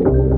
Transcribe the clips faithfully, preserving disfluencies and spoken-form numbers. Thank you.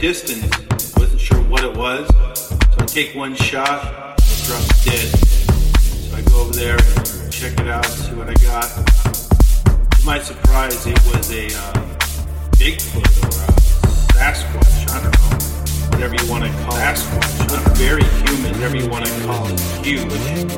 Distance, wasn't sure what it was, so I take one shot, it drops dead. So I go over there and check it out, see what I got. To my surprise, it was a uh, Bigfoot or a Sasquatch, I don't know, whatever you want to call it. Sasquatch, not very human, whatever you want to call it, huge.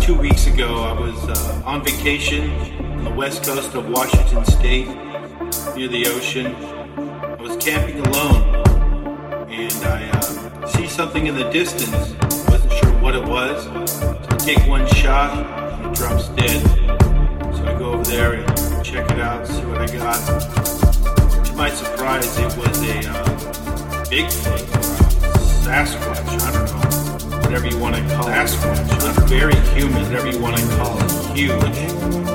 Two weeks ago, I was uh, on vacation on the west coast of Washington State, near the ocean. I was camping alone, and I uh, see something in the distance. I wasn't sure what it was, so I take one shot, and it drops dead. So I go over there and check it out, see what I got. To my surprise, it was a uh, Bigfoot, uh, Sasquatch, I don't know. Whatever you want to call it, Sasquatch, not very human, whatever you want to call it, huge.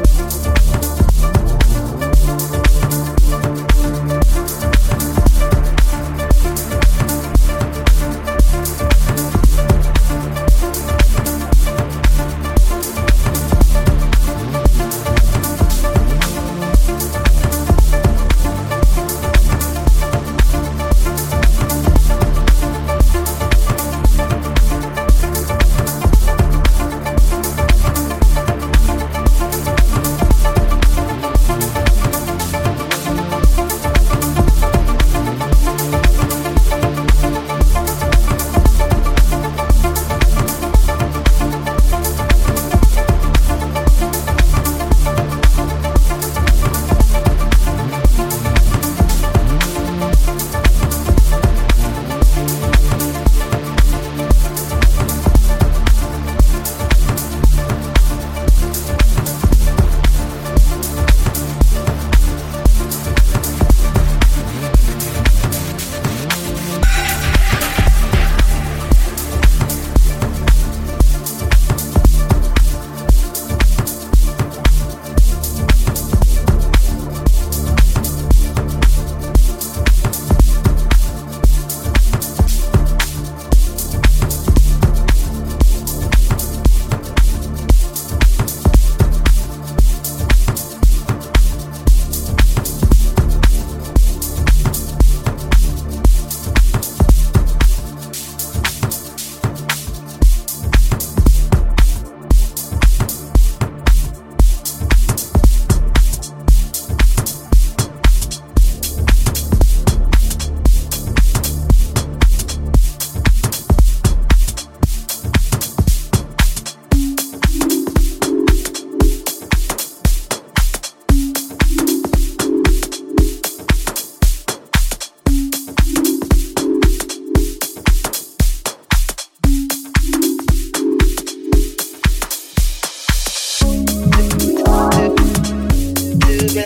Yeah.